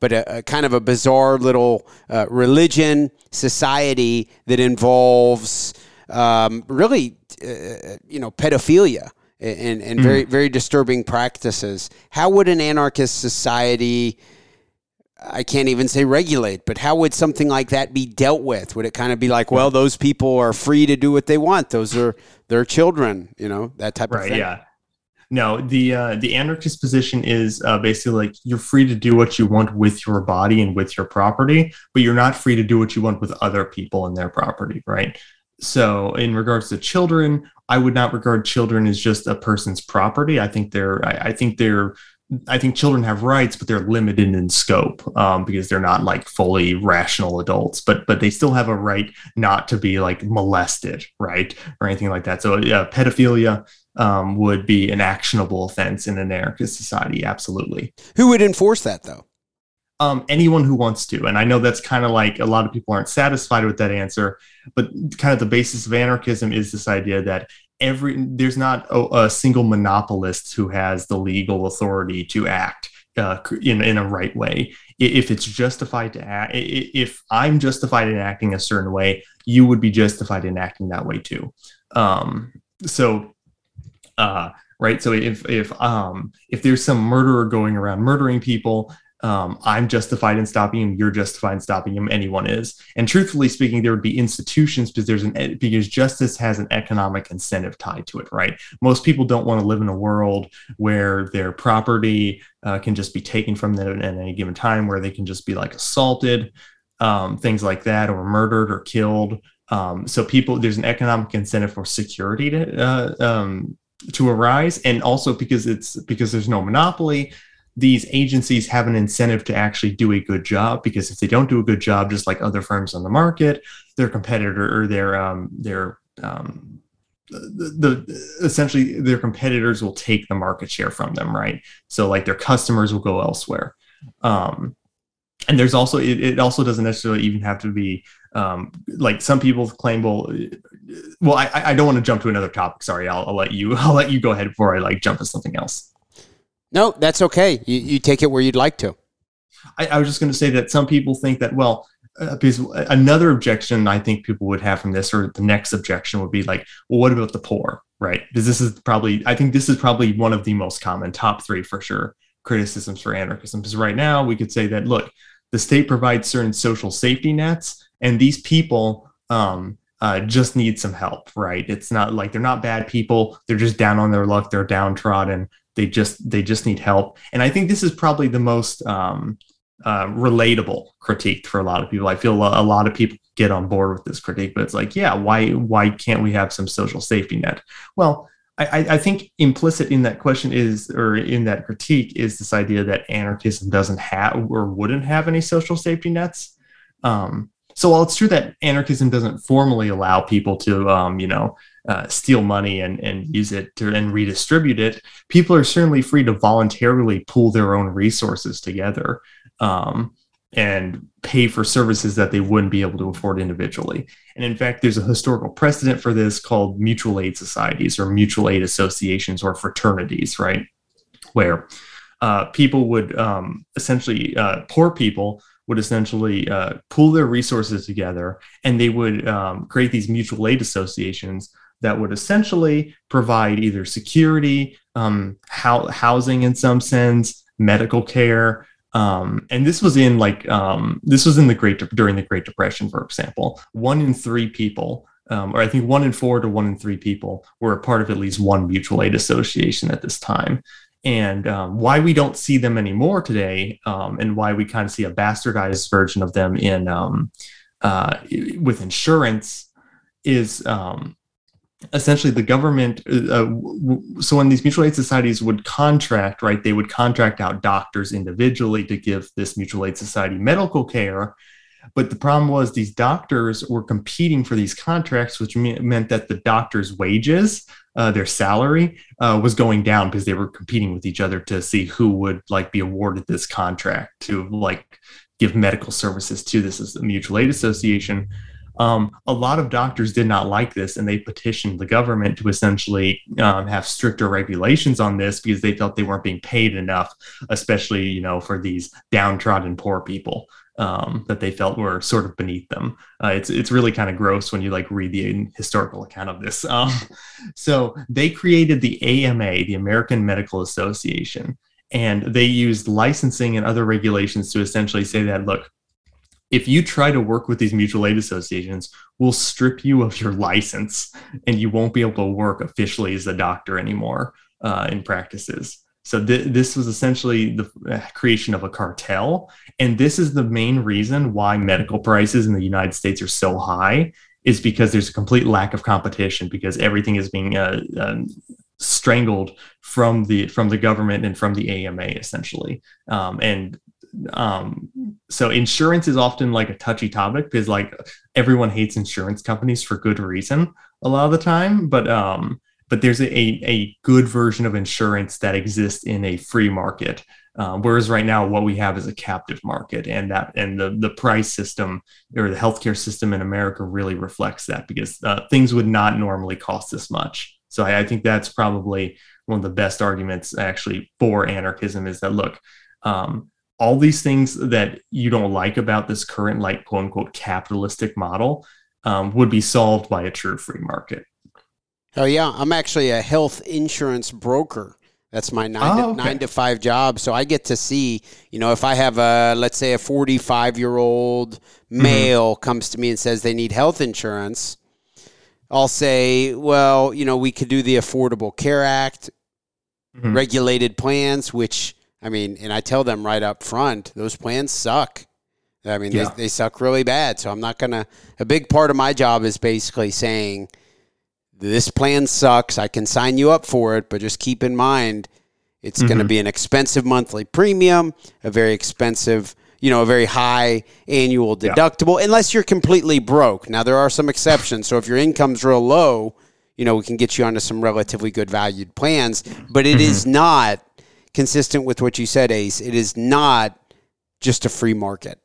but a kind of a bizarre little religion society that involves pedophilia and very, very disturbing practices. How would an anarchist society... I can't even say regulate, but how would something like that be dealt with? Would it kind of be like, well, those people are free to do what they want. Those are their children, you know, that type of thing. Yeah. No, the anarchist position is basically like you're free to do what you want with your body and with your property, but you're not free to do what you want with other people and their property, right? So in regards to children, I would not regard children as just a person's property. I think they're I think children have rights, but they're limited in scope because they're not like fully rational adults, but they still have a right not to be like molested, right? Or anything like that. So pedophilia would be an actionable offense in an anarchist society. Absolutely. Who would enforce that though? Anyone who wants to. And I know that's kind of like a lot of people aren't satisfied with that answer, but kind of the basis of anarchism is this idea that there's not a single monopolist who has the legal authority to act in a right way. If it's justified to act, if I'm justified in acting a certain way, you would be justified in acting that way too. Right. So if there's some murderer going around murdering people, I'm justified in stopping him. You're justified in stopping him. Anyone is. And truthfully speaking, there would be institutions because justice has an economic incentive tied to it, right? Most people don't want to live in a world where their property can just be taken from them at any given time, where they can just be like assaulted, things like that, or murdered or killed. There's an economic incentive for security to arise, and also because there's no monopoly. These agencies have an incentive to actually do a good job, because if they don't do a good job, just like other firms on the market, their competitor or essentially their competitors will take the market share from them, right? So like their customers will go elsewhere. And there's also, it also doesn't necessarily even have to be like some people claim, well, I don't want to jump to another topic. Sorry. I'll let you go ahead before I like jump to something else. No, that's okay. You take it where you'd like to. I was just going to say that some people think that, because another objection I think people would have from this, or the next objection would be like, well, what about the poor, right? Because this is probably one of the most common, top three for sure, criticisms for anarchism. Because right now we could say that, look, the state provides certain social safety nets, and these people just need some help, right? It's not like they're not bad people. They're just down on their luck. They're downtrodden. They just need help. And I think this is probably the most relatable critique for a lot of people. I feel a lot of people get on board with this critique, but it's like, yeah, why can't we have some social safety net? Well, I think implicit in that question is this idea that anarchism doesn't have or wouldn't have any social safety nets. So while it's true that anarchism doesn't formally allow people to, steal money and use it and redistribute it, people are certainly free to voluntarily pool their own resources together and pay for services that they wouldn't be able to afford individually. And in fact, there's a historical precedent for this called mutual aid societies or mutual aid associations or fraternities, right? Where people would poor people would essentially pool their resources together, and they would create these mutual aid associations that would essentially provide either security, housing in some sense, medical care. And this was in during the Great Depression, for example. 1 in 3 people, or I think 1 in 4 to 1 in 3 people, were a part of at least one mutual aid association at this time. And why we don't see them anymore today, and why we kind of see a bastardized version of them with insurance, is essentially the government. So when these mutual aid societies would contract, right, they would contract out doctors individually to give this mutual aid society medical care. But the problem was these doctors were competing for these contracts, which meant that the doctors' wages, their salary, was going down because they were competing with each other to see who would like be awarded this contract to like give medical services to this mutual aid association. A lot of doctors did not like this, and they petitioned the government to essentially have stricter regulations on this because they felt they weren't being paid enough, especially for these downtrodden poor people. That they felt were sort of beneath them. It's really kind of gross when you like read the historical account of this. So they created the AMA, the American Medical Association, and they used licensing and other regulations to essentially say that, look, if you try to work with these mutual aid associations, we'll strip you of your license and you won't be able to work officially as a doctor anymore in practices. So this was essentially the creation of a cartel. And this is the main reason why medical prices in the United States are so high, is because there's a complete lack of competition, because everything is being strangled from the government and from the AMA, essentially. So insurance is often like a touchy topic because like everyone hates insurance companies for good reason a lot of the time, but there's a good version of insurance that exists in a free market. Whereas right now what we have is a captive market, and the price system or the healthcare system in America really reflects that, because things would not normally cost this much. So I think that's probably one of the best arguments actually for anarchism, is that, look, all these things that you don't like about this current, like, quote unquote, capitalistic model would be solved by a true free market. Oh, yeah. I'm actually a health insurance broker. That's my 9 to 5 job. So I get to see, you know, if I have let's say a 45-year-old male comes to me and says they need health insurance, I'll say, well, you know, we could do the Affordable Care Act, regulated plans, which, I mean, and I tell them right up front, those plans suck. I mean, they suck really bad. So I'm not going to, a big part of my job is basically saying, this plan sucks. I can sign you up for it, but just keep in mind, it's going to be an expensive monthly premium, a very expensive, you know, a very high annual deductible, unless you're completely broke. Now, there are some exceptions. So if your income's real low, you know, we can get you onto some relatively good valued plans, but it is not consistent with what you said, Ace. It is not just a free market.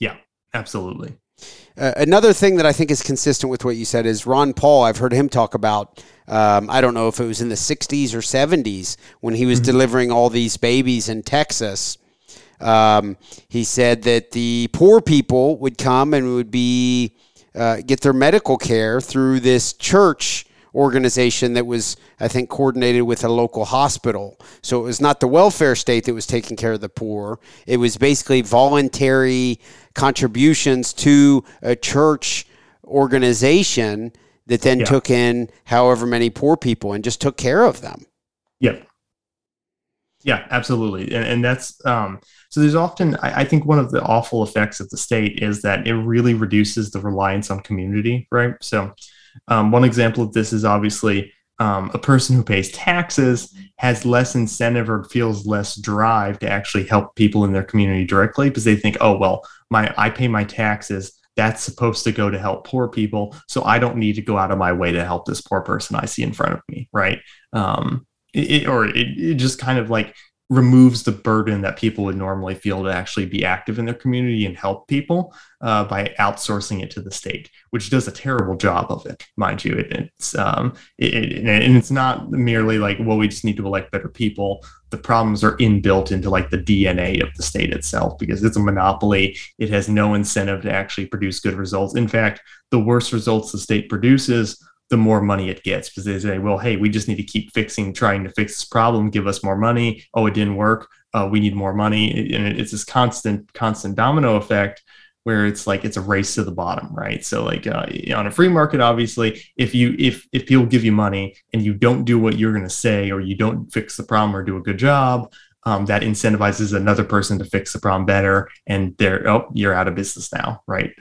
Yeah, absolutely. Another thing that I think is consistent with what you said is Ron Paul. I've heard him talk about, I don't know if it was in the 60s or 70s when he was delivering all these babies in Texas. He said that the poor people would come and would be get their medical care through this church organization that was, I think, coordinated with a local hospital. So it was not the welfare state that was taking care of the poor. It was basically voluntary contributions to a church organization that then took in however many poor people and just took care of them. Yeah. Yeah, absolutely. And that's, so there's often, I think one of the awful effects of the state is that it really reduces the reliance on community, right? So one example of this is obviously a person who pays taxes has less incentive or feels less drive to actually help people in their community directly, because they think, oh, well, I pay my taxes. That's supposed to go to help poor people. So I don't need to go out of my way to help this poor person I see in front of me, right? It just kind of like removes the burden that people would normally feel to actually be active in their community and help people by outsourcing it to the state, which does a terrible job of it, mind you. And it's not merely like, well, we just need to elect better people. The problems are inbuilt into like the DNA of the state itself, because it's a monopoly. It has no incentive to actually produce good results. In fact, the worse results the state produces, the more money it gets, because they say, well, hey, we just need to keep trying to fix this problem. Give us more money. Oh, it didn't work. We need more money. And it's this constant domino effect where it's like, it's a race to the bottom, right? So like on a free market, obviously, if people give you money and you don't do what you're going to say, or you don't fix the problem or do a good job, that incentivizes another person to fix the problem better. And you're out of business now. Right.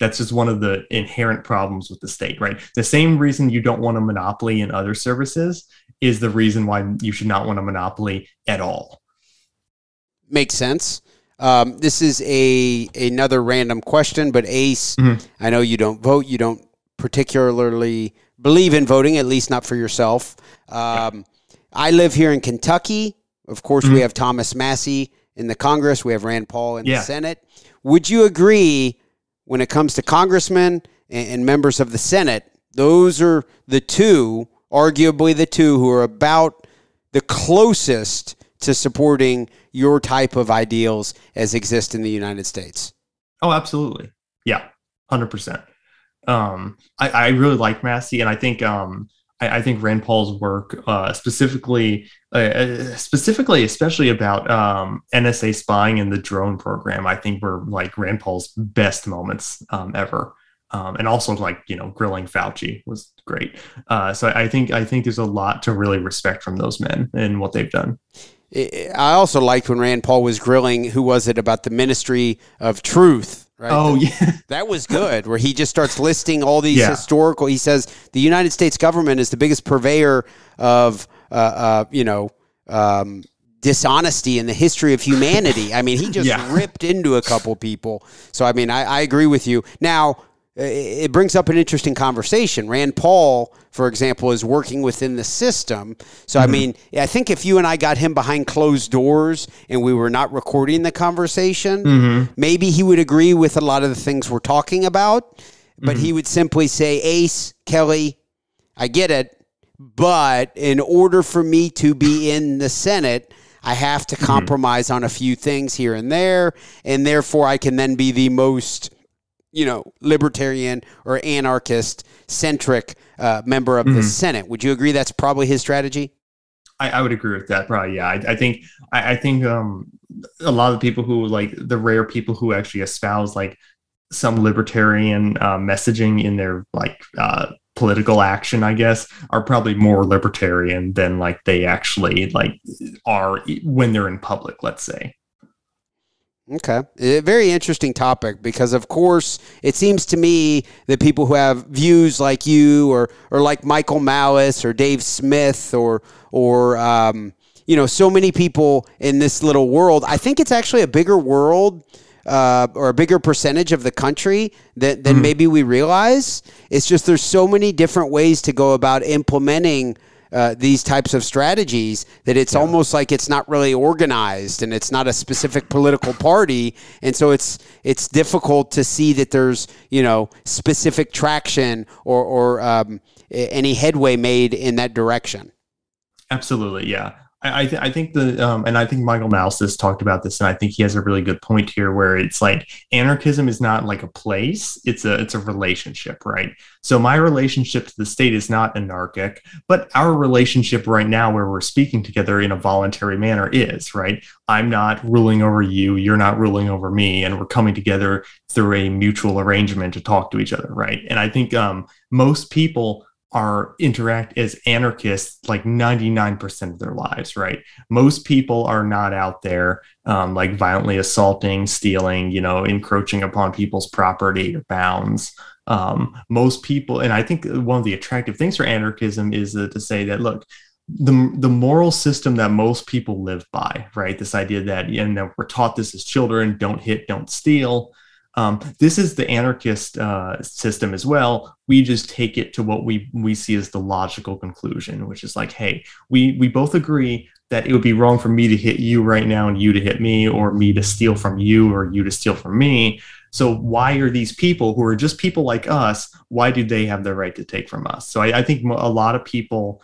That's just one of the inherent problems with the state, right? The same reason you don't want a monopoly in other services is the reason why you should not want a monopoly at all. Makes sense. This is another random question, but Ace, I know you don't vote. You don't particularly believe in voting, at least not for yourself. I live here in Kentucky. Of course, we have Thomas Massey in the Congress. We have Rand Paul in the Senate. Would you agree, when it comes to congressmen and members of the Senate, those are arguably the two who are about the closest to supporting your type of ideals as exist in the United States? Oh, absolutely. Yeah, 100%. I really like Massey, and I think I think Rand Paul's work, especially about NSA spying and the drone program, I think were like Rand Paul's best moments ever. And also, like, you know, grilling Fauci was great. So I think there's a lot to really respect from those men and what they've done. I also liked when Rand Paul was grilling, who was it, about the Ministry of Truth, Right? Oh, yeah. That was good, where he just starts listing all these historical. He says the United States government is the biggest purveyor of, dishonesty in the history of humanity. I mean, he just ripped into a couple people. So, I mean, I agree with you. Now, it brings up an interesting conversation. Rand Paul, for example, is working within the system. So, I mean, I think if you and I got him behind closed doors and we were not recording the conversation, maybe he would agree with a lot of the things we're talking about, but he would simply say, Ace, Kelly, I get it, but in order for me to be in the Senate, I have to compromise on a few things here and there, and therefore I can then be the most... you know, libertarian or anarchist-centric member of the Senate. Would you agree that's probably his strategy? I would agree with that, probably, yeah. I think a lot of people who, like, the rare people who actually espouse, like, some libertarian messaging in their, like, political action, I guess, are probably more libertarian than, like, they actually, like, are when they're in public, let's say. Okay. A very interesting topic because, of course, it seems to me that people who have views like you or like Michael Malice or Dave Smith or you know, so many people in this little world, I think it's actually a bigger world or a bigger percentage of the country than maybe we realize. It's just there's so many different ways to go about implementing these types of strategies that it's almost like it's not really organized and it's not a specific political party. And so it's difficult to see that there's, you know, specific traction or any headway made in that direction. Absolutely. Yeah. I think and I think Michael Malice has talked about this, and I think he has a really good point here, where it's like anarchism is not like a place; it's a relationship, right? So my relationship to the state is not anarchic, but our relationship right now, where we're speaking together in a voluntary manner, is right. I'm not ruling over you; you're not ruling over me, and we're coming together through a mutual arrangement to talk to each other, right? And I think most people interact as anarchists like 99% of their lives, right? Most people are not out there like violently assaulting, stealing, you know, encroaching upon people's property or bounds. Most people, and I think one of the attractive things for anarchism is to say that, look, the moral system that most people live by, right? This idea that, and that we're taught this as children, don't hit, don't steal. This is the anarchist system as well. We just take it to what we see as the logical conclusion, which is like, hey, we both agree that it would be wrong for me to hit you right now and you to hit me, or me to steal from you or you to steal from me. So why are these people who are just people like us, why do they have the right to take from us? So I think a lot of people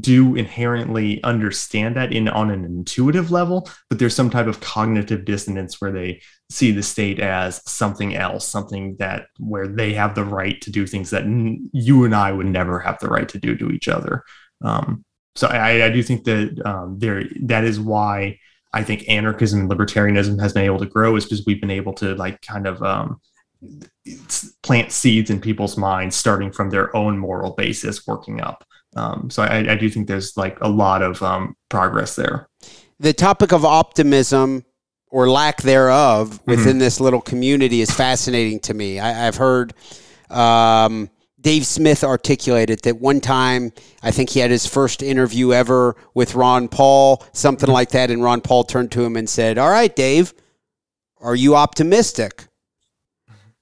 do inherently understand that on an intuitive level, but there's some type of cognitive dissonance where they see the state as something else, something that where they have the right to do things that you and I would never have the right to do to each other. So I do think that that is why I think anarchism and libertarianism has been able to grow, is because we've been able to like kind of plant seeds in people's minds, starting from their own moral basis, working up. So I do think there's like a lot of progress there. The topic of optimism or lack thereof within this little community is fascinating to me. I've heard Dave Smith articulate it that one time, I think he had his first interview ever with Ron Paul, something like that. And Ron Paul turned to him and said, "All right, Dave, are you optimistic?"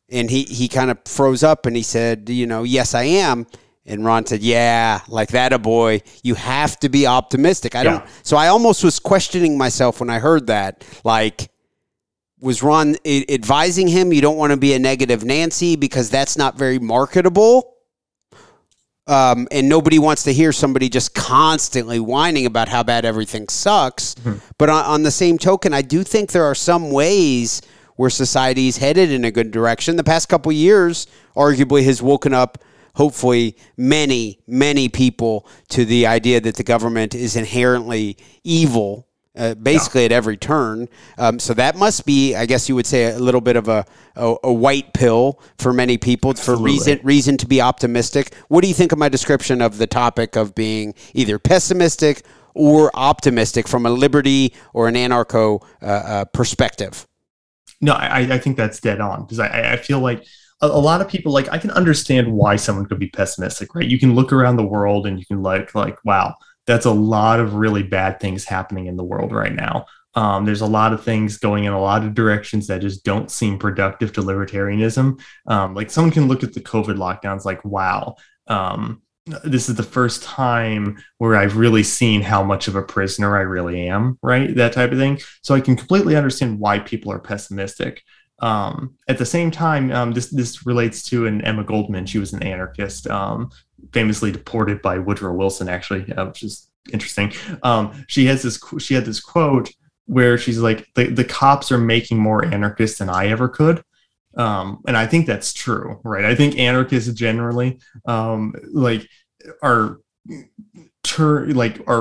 And he kind of froze up and he said, you know, "Yes, I am." And Ron said, "Yeah, like that, a boy. You have to be optimistic." I don't. So I almost was questioning myself when I heard that. Like, was Ron advising him, you don't want to be a negative Nancy because that's not very marketable? And nobody wants to hear somebody just constantly whining about how bad everything sucks. But on the same token, I do think there are some ways where society's headed in a good direction. The past couple of years, arguably, has woken up hopefully many, many people to the idea that the government is inherently evil, basically at every turn. So that must be, I guess you would say, a little bit of a white pill for many people. Absolutely. For reason to be optimistic. What do you think of my description of the topic of being either pessimistic or optimistic from a liberty or an anarcho perspective? No, I think that's dead on, because I feel like a lot of people, like, I can understand why someone could be pessimistic, right? You can look around the world and you can like, wow, that's a lot of really bad things happening in the world right now. There's a lot of things going in a lot of directions that just don't seem productive to libertarianism. Like, someone can look at the COVID lockdowns like, wow, this is the first time where I've really seen how much of a prisoner I really am, right? That type of thing. So I can completely understand why people are pessimistic. At the same time, this relates to an Emma Goldman. She was an anarchist, famously deported by Woodrow Wilson, actually, which is interesting. She had this quote where she's like, the cops are making more anarchists than I ever could. And I think that's true, right? I think anarchists generally, are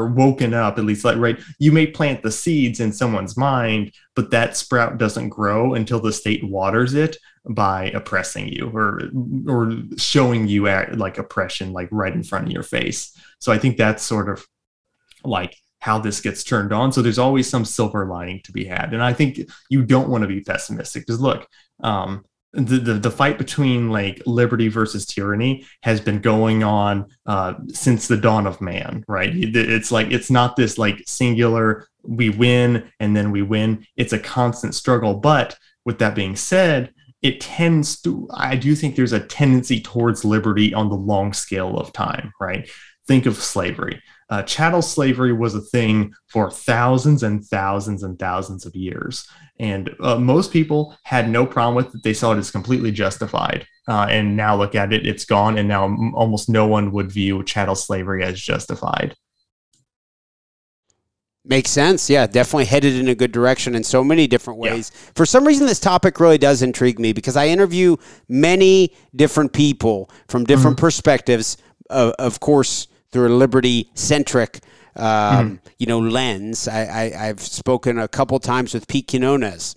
woken up, at least, like, right? You may plant the seeds in someone's mind, but that sprout doesn't grow until the state waters it by oppressing you or showing you like oppression, like right in front of your face. So I think that's sort of like how this gets turned on. So there's always some silver lining to be had. And I think you don't want to be pessimistic, because look, the fight between like liberty versus tyranny has been going on since the dawn of man, right? It's like, it's not this like singular, we win and then we win. It's a constant struggle. But with that being said, it tends to, I do think there's a tendency towards liberty on the long scale of time, right? Think of slavery. Chattel slavery was a thing for thousands and thousands and thousands of years. And most people had no problem with it. They saw it as completely justified. And now look at it, it's gone. And now almost no one would view chattel slavery as justified. Makes sense. Yeah, definitely headed in a good direction in so many different ways. Yeah. For some reason, this topic really does intrigue me, because I interview many different people from different perspectives, of course, through a liberty-centric, lens. I've spoken a couple times with Pete Quinones,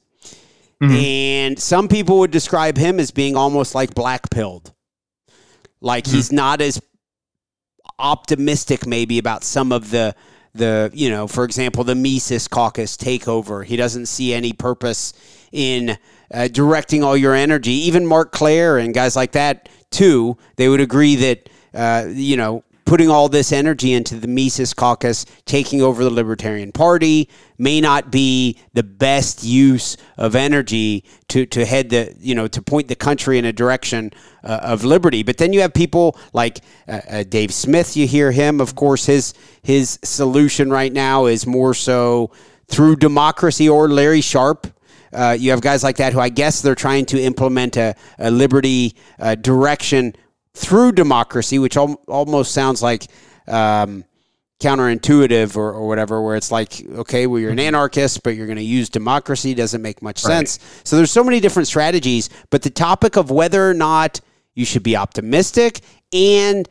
and some people would describe him as being almost like black-pilled. Like he's not as optimistic maybe about some of the for example, the Mises Caucus takeover. He doesn't see any purpose in directing all your energy. Even Mark Claire and guys like that, too, they would agree that, putting all this energy into the Mises Caucus, taking over the Libertarian Party, may not be the best use of energy to head to point the country in a direction of liberty. But then you have people like Dave Smith. You hear him, of course. His solution right now is more so through democracy, or Larry Sharp. You have guys like that who I guess they're trying to implement a liberty direction through democracy, which almost sounds like counterintuitive or whatever, where it's like, okay, well, you're an anarchist, but you're going to use democracy. Doesn't make much sense. So there's so many different strategies, but the topic of whether or not you should be optimistic, and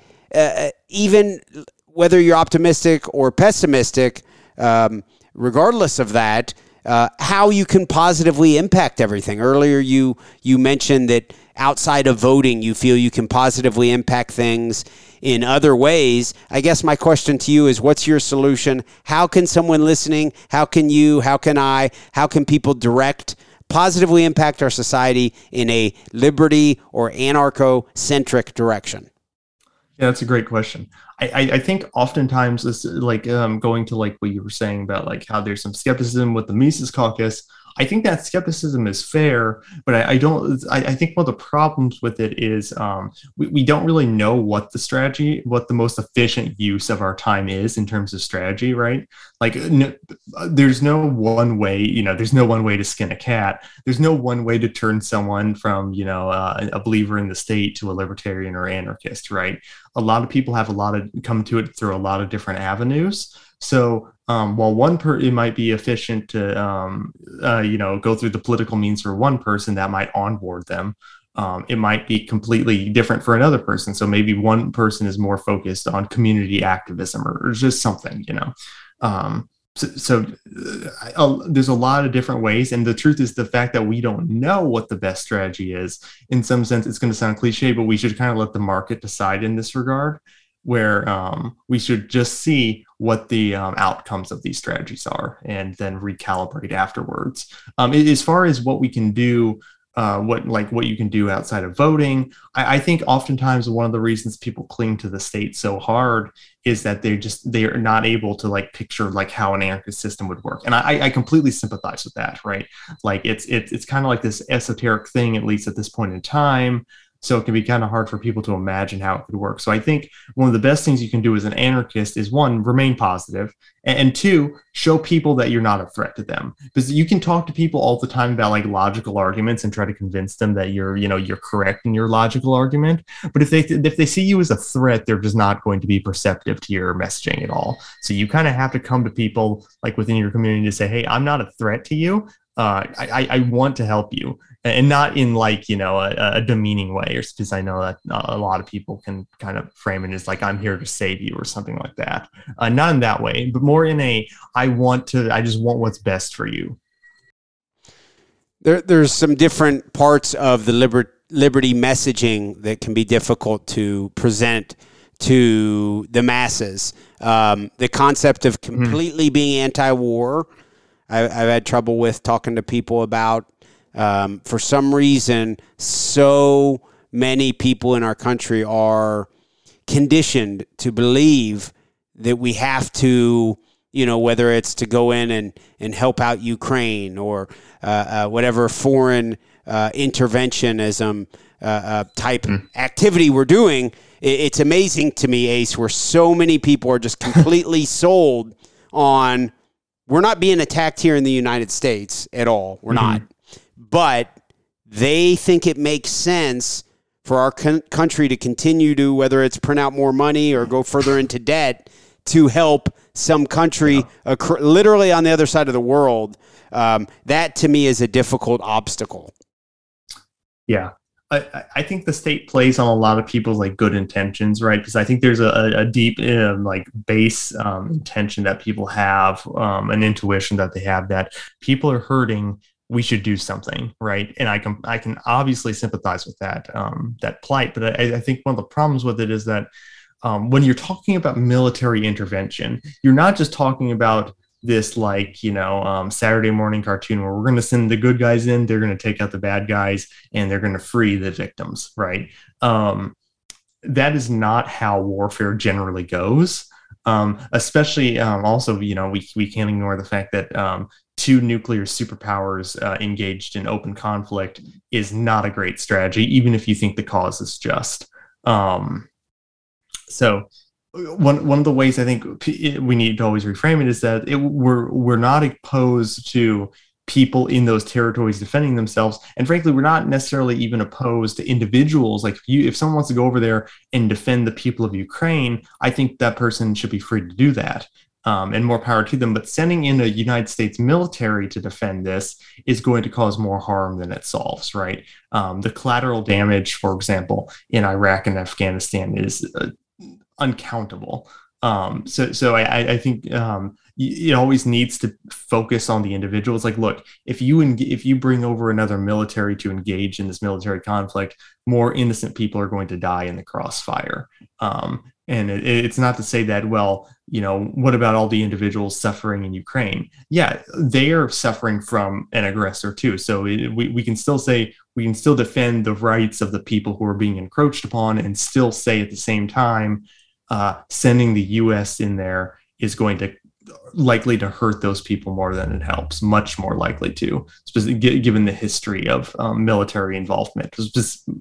even whether you're optimistic or pessimistic, regardless of that, how you can positively impact everything. Earlier, you mentioned that outside of voting, you feel you can positively impact things in other ways. I guess my question to you is, what's your solution? How can someone listening, how can you, how can I, how can people positively impact our society in a liberty or anarcho-centric direction? Yeah, that's a great question. I think oftentimes this, like, going to like what you were saying about like how there's some skepticism with the Mises Caucus. I think that skepticism is fair, but I think one of the problems with it is we don't really know what the most efficient use of our time is in terms of strategy, right? Like, there's no one way, there's no one way to skin a cat. There's no one way to turn someone from, a believer in the state to a libertarian or anarchist, right? A lot of people have come to it through a lot of different avenues. So while it might be efficient to, go through the political means for one person that might onboard them, it might be completely different for another person. So maybe one person is more focused on community activism or just something, So there's a lot of different ways. And the truth is, the fact that we don't know what the best strategy is, in some sense, it's going to sound cliche, but we should kind of let the market decide in this regard. where we should just see what the outcomes of these strategies are and then recalibrate afterwards. As far as what we can do, what you can do outside of voting, I think oftentimes one of the reasons people cling to the state so hard is that they are not able to picture how an anarchist system would work, and I completely sympathize with that, right? It's kind of like this esoteric thing, at least at this point in time. So it can be kind of hard for people to imagine how it could work. So I think one of the best things you can do as an anarchist is, one, remain positive, and two, show people that you're not a threat to them. Because you can talk to people all the time about logical arguments and try to convince them that you're correct in your logical argument. But if they see you as a threat, they're just not going to be perceptive to your messaging at all. So you kind of have to come to people within your community to say, hey, I'm not a threat to you. I want to help you, and not in a demeaning way, or because I know that a lot of people can kind of frame it as I'm here to save you or something like that. Not in that way, but more in a, I just want what's best for you. There's some different parts of the liberty messaging that can be difficult to present to the masses. The concept of completely being anti-war, I've had trouble with talking to people about. For some reason, so many people in our country are conditioned to believe that we have to, whether it's to go in and help out Ukraine or whatever foreign interventionism type activity we're doing. It's amazing to me, Ace, where so many people are just completely sold on. We're not being attacked here in the United States at all. We're not. But they think it makes sense for our country to continue to, whether it's print out more money or go further into debt to help some country literally on the other side of the world. That, to me, is a difficult obstacle. Yeah. I think the state plays on a lot of people's good intentions, right? Because I think there's a deep base intention that people have, an intuition that they have that people are hurting. We should do something, right? And I can obviously sympathize with that plight, but I think one of the problems with it is that when you're talking about military intervention, you're not just talking about this Saturday morning cartoon where we're going to send the good guys in, they're going to take out the bad guys, and they're going to free the victims, right? That is not how warfare generally goes. Especially also, we can't ignore the fact that two nuclear superpowers engaged in open conflict is not a great strategy, even if you think the cause is just. So One of the ways I think we need to always reframe it is that we're not opposed to people in those territories defending themselves, and frankly, we're not necessarily even opposed to individuals. If someone wants to go over there and defend the people of Ukraine, I think that person should be free to do that, and more power to them. But sending in a United States military to defend this is going to cause more harm than it solves, right? The collateral damage, for example, in Iraq and Afghanistan is uncountable. So I think it always needs to focus on the individual. It's look, if you bring over another military to engage in this military conflict, more innocent people are going to die in the crossfire. And it's not to say that, what about all the individuals suffering in Ukraine? Yeah, they are suffering from an aggressor too. So we can still say, we can still defend the rights of the people who are being encroached upon, and still say at the same time, sending the U.S. in there is going to likely to hurt those people more than it helps, much more likely to, given the history of military involvement,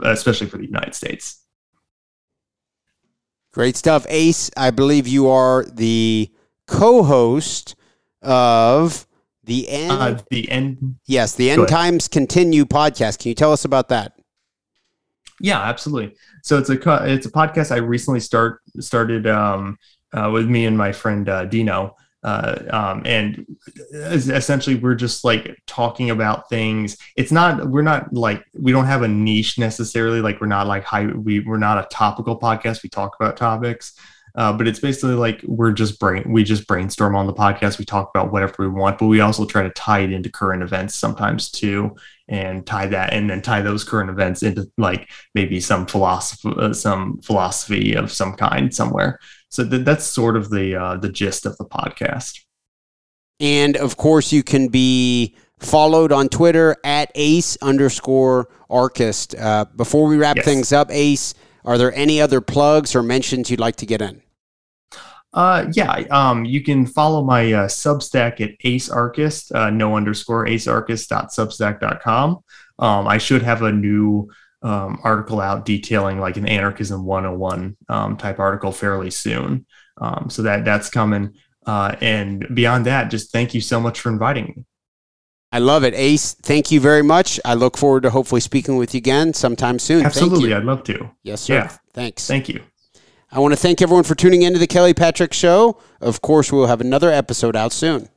especially for the United States. Great stuff. Ace, I believe you are the co-host of The End. Yes, the End Times Continue podcast. Can you tell us about that? Yeah, absolutely. So it's a podcast I recently started with me and my friend Dino, and essentially we're just talking about things. We don't have a niche necessarily. We're not a topical podcast. We talk about topics. But it's basically like we just brainstorm on the podcast. We talk about whatever we want, but we also try to tie it into current events sometimes too, and tie that, and then tie those current events into like maybe some philosophy of some kind somewhere. So that's sort of the gist of the podcast. And of course, you can be followed on Twitter at Ace_Archist. Before we wrap things up, Ace, are there any other plugs or mentions you'd like to get in? You can follow my Substack at Ace Archist, _acearchist.substack.com. I should have a new article out detailing like an Anarchism 101 type article fairly soon. So that's coming. And beyond that, just thank you so much for inviting me. I love it, Ace. Thank you very much. I look forward to hopefully speaking with you again sometime soon. Absolutely. I'd love to. Yes, sir. Yeah. Thanks. Thank you. I want to thank everyone for tuning in to the Kelly Patrick Show. Of course, we'll have another episode out soon.